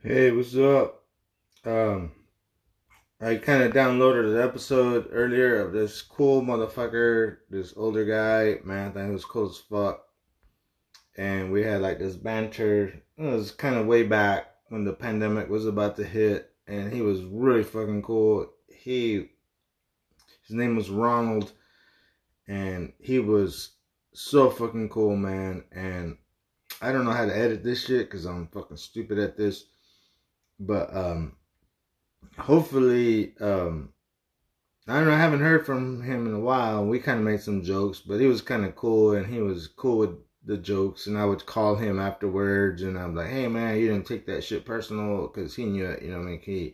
Hey, what's up? I kind of downloaded an episode earlier of this cool motherfucker, this older guy, man, I think he was cool as fuck. And we had like this banter. It was kind of way back when the pandemic was about to hit, and he was really fucking cool. His name was Ronald, and he was so fucking cool, man. And I don't know how to edit this shit because I'm fucking stupid at this. But hopefully, I don't know, I haven't heard from him in a while. We kind of made some jokes, but he was kind of cool, and he was cool with the jokes. And I would call him afterwards, and I'm like, hey, man, you didn't take that shit personal, because he knew it, you know what I mean?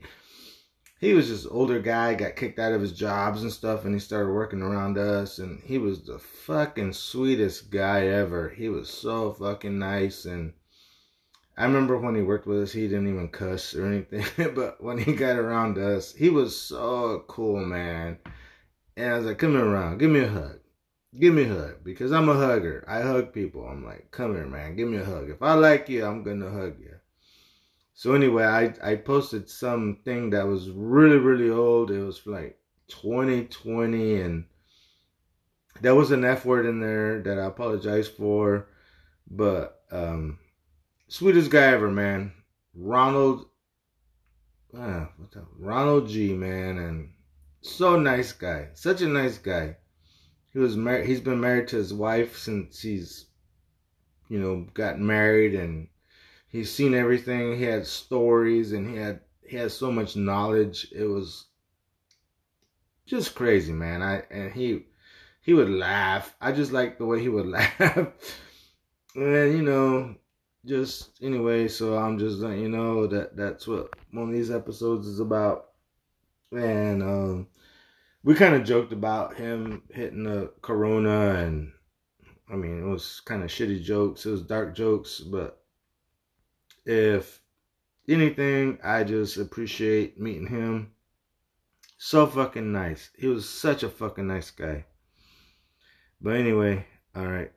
He was this older guy, got kicked out of his jobs and stuff, and he started working around us, and he was the fucking sweetest guy ever. He was so fucking nice, and I remember when he worked with us, he didn't even cuss or anything, but when he got around us, he was so cool, man. And I was like, come here, Ron, give me a hug. Give me a hug, because I'm a hugger. I hug people. I'm like, come here, man, give me a hug. If I like you, I'm going to hug you. So anyway, I posted something that was really, really old. It was like 2020, and there was an F word in there that I apologize for, but sweetest guy ever, man. Ronald G, man, and so nice guy. Such a nice guy. He was married. He's been married to his wife since he's, you know, got married, and he's seen everything. He had stories, and he had so much knowledge. It was just crazy, man. He would laugh. I just like the way he would laugh, and you know. Just anyway, so I'm just letting you know that's what one of these episodes is about. And we kind of joked about him hitting the corona, and I mean, it was kind of shitty jokes. It was dark jokes, but if anything, I just appreciate meeting him. So fucking nice. He was such a fucking nice guy. But anyway, all right.